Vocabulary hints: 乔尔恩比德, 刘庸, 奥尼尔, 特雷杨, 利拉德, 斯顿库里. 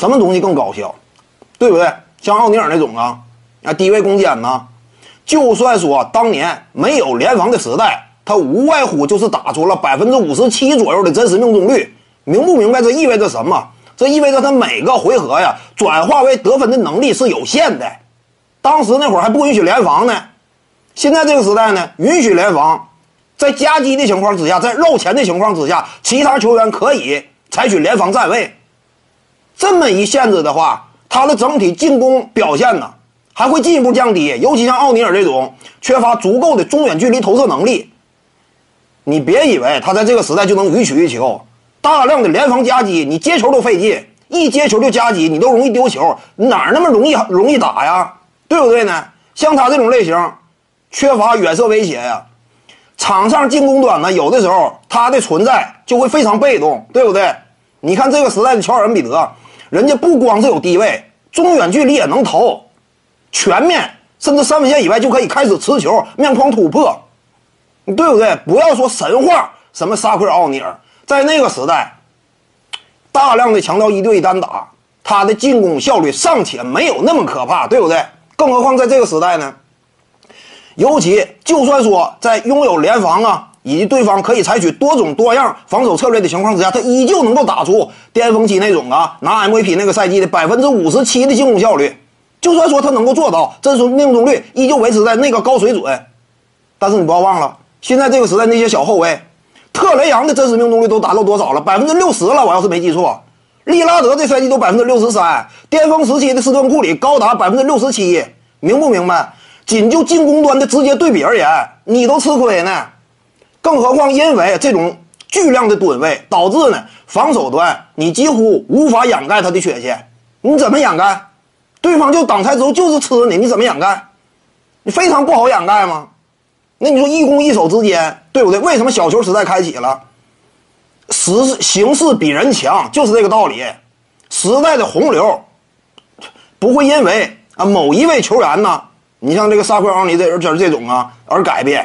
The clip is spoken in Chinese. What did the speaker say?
什么东西更高效，对不对？像奥尼尔那种啊，低位攻坚呢，就算说当年没有联防的时代，他无外乎就是打出了 57% 左右的真实命中率。明不明白这意味着什么？这意味着他每个回合呀，转化为得分的能力是有限的。当时那会儿还不允许联防呢，现在这个时代呢，允许联防，在夹击的情况之下，在绕前的情况之下，其他球员可以采取联防站位。这么一限制的话，他的整体进攻表现呢还会进一步降低，尤其像奥尼尔这种缺乏足够的中远距离投射能力。你别以为他在这个时代就能予取予求，大量的联防夹击，你接球都费劲，一接球就夹击，你都容易丢球，哪那么容易打呀，对不对呢？像他这种类型缺乏远射威胁呀，场上进攻端呢，有的时候他的存在就会非常被动，对不对？你看这个时代的乔尔恩比德，人家不光是有低位，中远距离也能投，全面甚至三分线以外就可以开始持球面框突破，对不对？不要说神话什么沙奎尔奥尼尔，在那个时代大量的强调一对一单打，他的进攻效率尚且没有那么可怕，对不对？更何况在这个时代呢，尤其就算说在拥有联防啊以及对方可以采取多种多样防守策略的情况之下，他依旧能够打出巅峰期那种拿 MVP 那个赛季的 57% 的进攻效率。就算说他能够做到真实命中率依旧维持在那个高水准，但是你不要忘了，现在这个时代那些小后卫，特雷杨的真实命中率都达到多少了？ 60% 了，我要是没记错。利拉德这赛季都 63%， 巅峰时期的斯顿库里高达 67%， 明不明白？仅就进攻端的直接对比而言，你都吃亏呢。更何况因为这种巨量的吨位，导致呢防守端你几乎无法掩盖他的缺陷。你怎么掩盖？对方就挡拆之后就是吃你，你怎么掩盖？你非常不好掩盖吗？那你说一攻一守之间，对不对？为什么小球时代开启了？形势比人强，就是这个道理。时代的洪流不会因为某一位球员呢，你像这个沙奎尔奥尼尔这种而改变。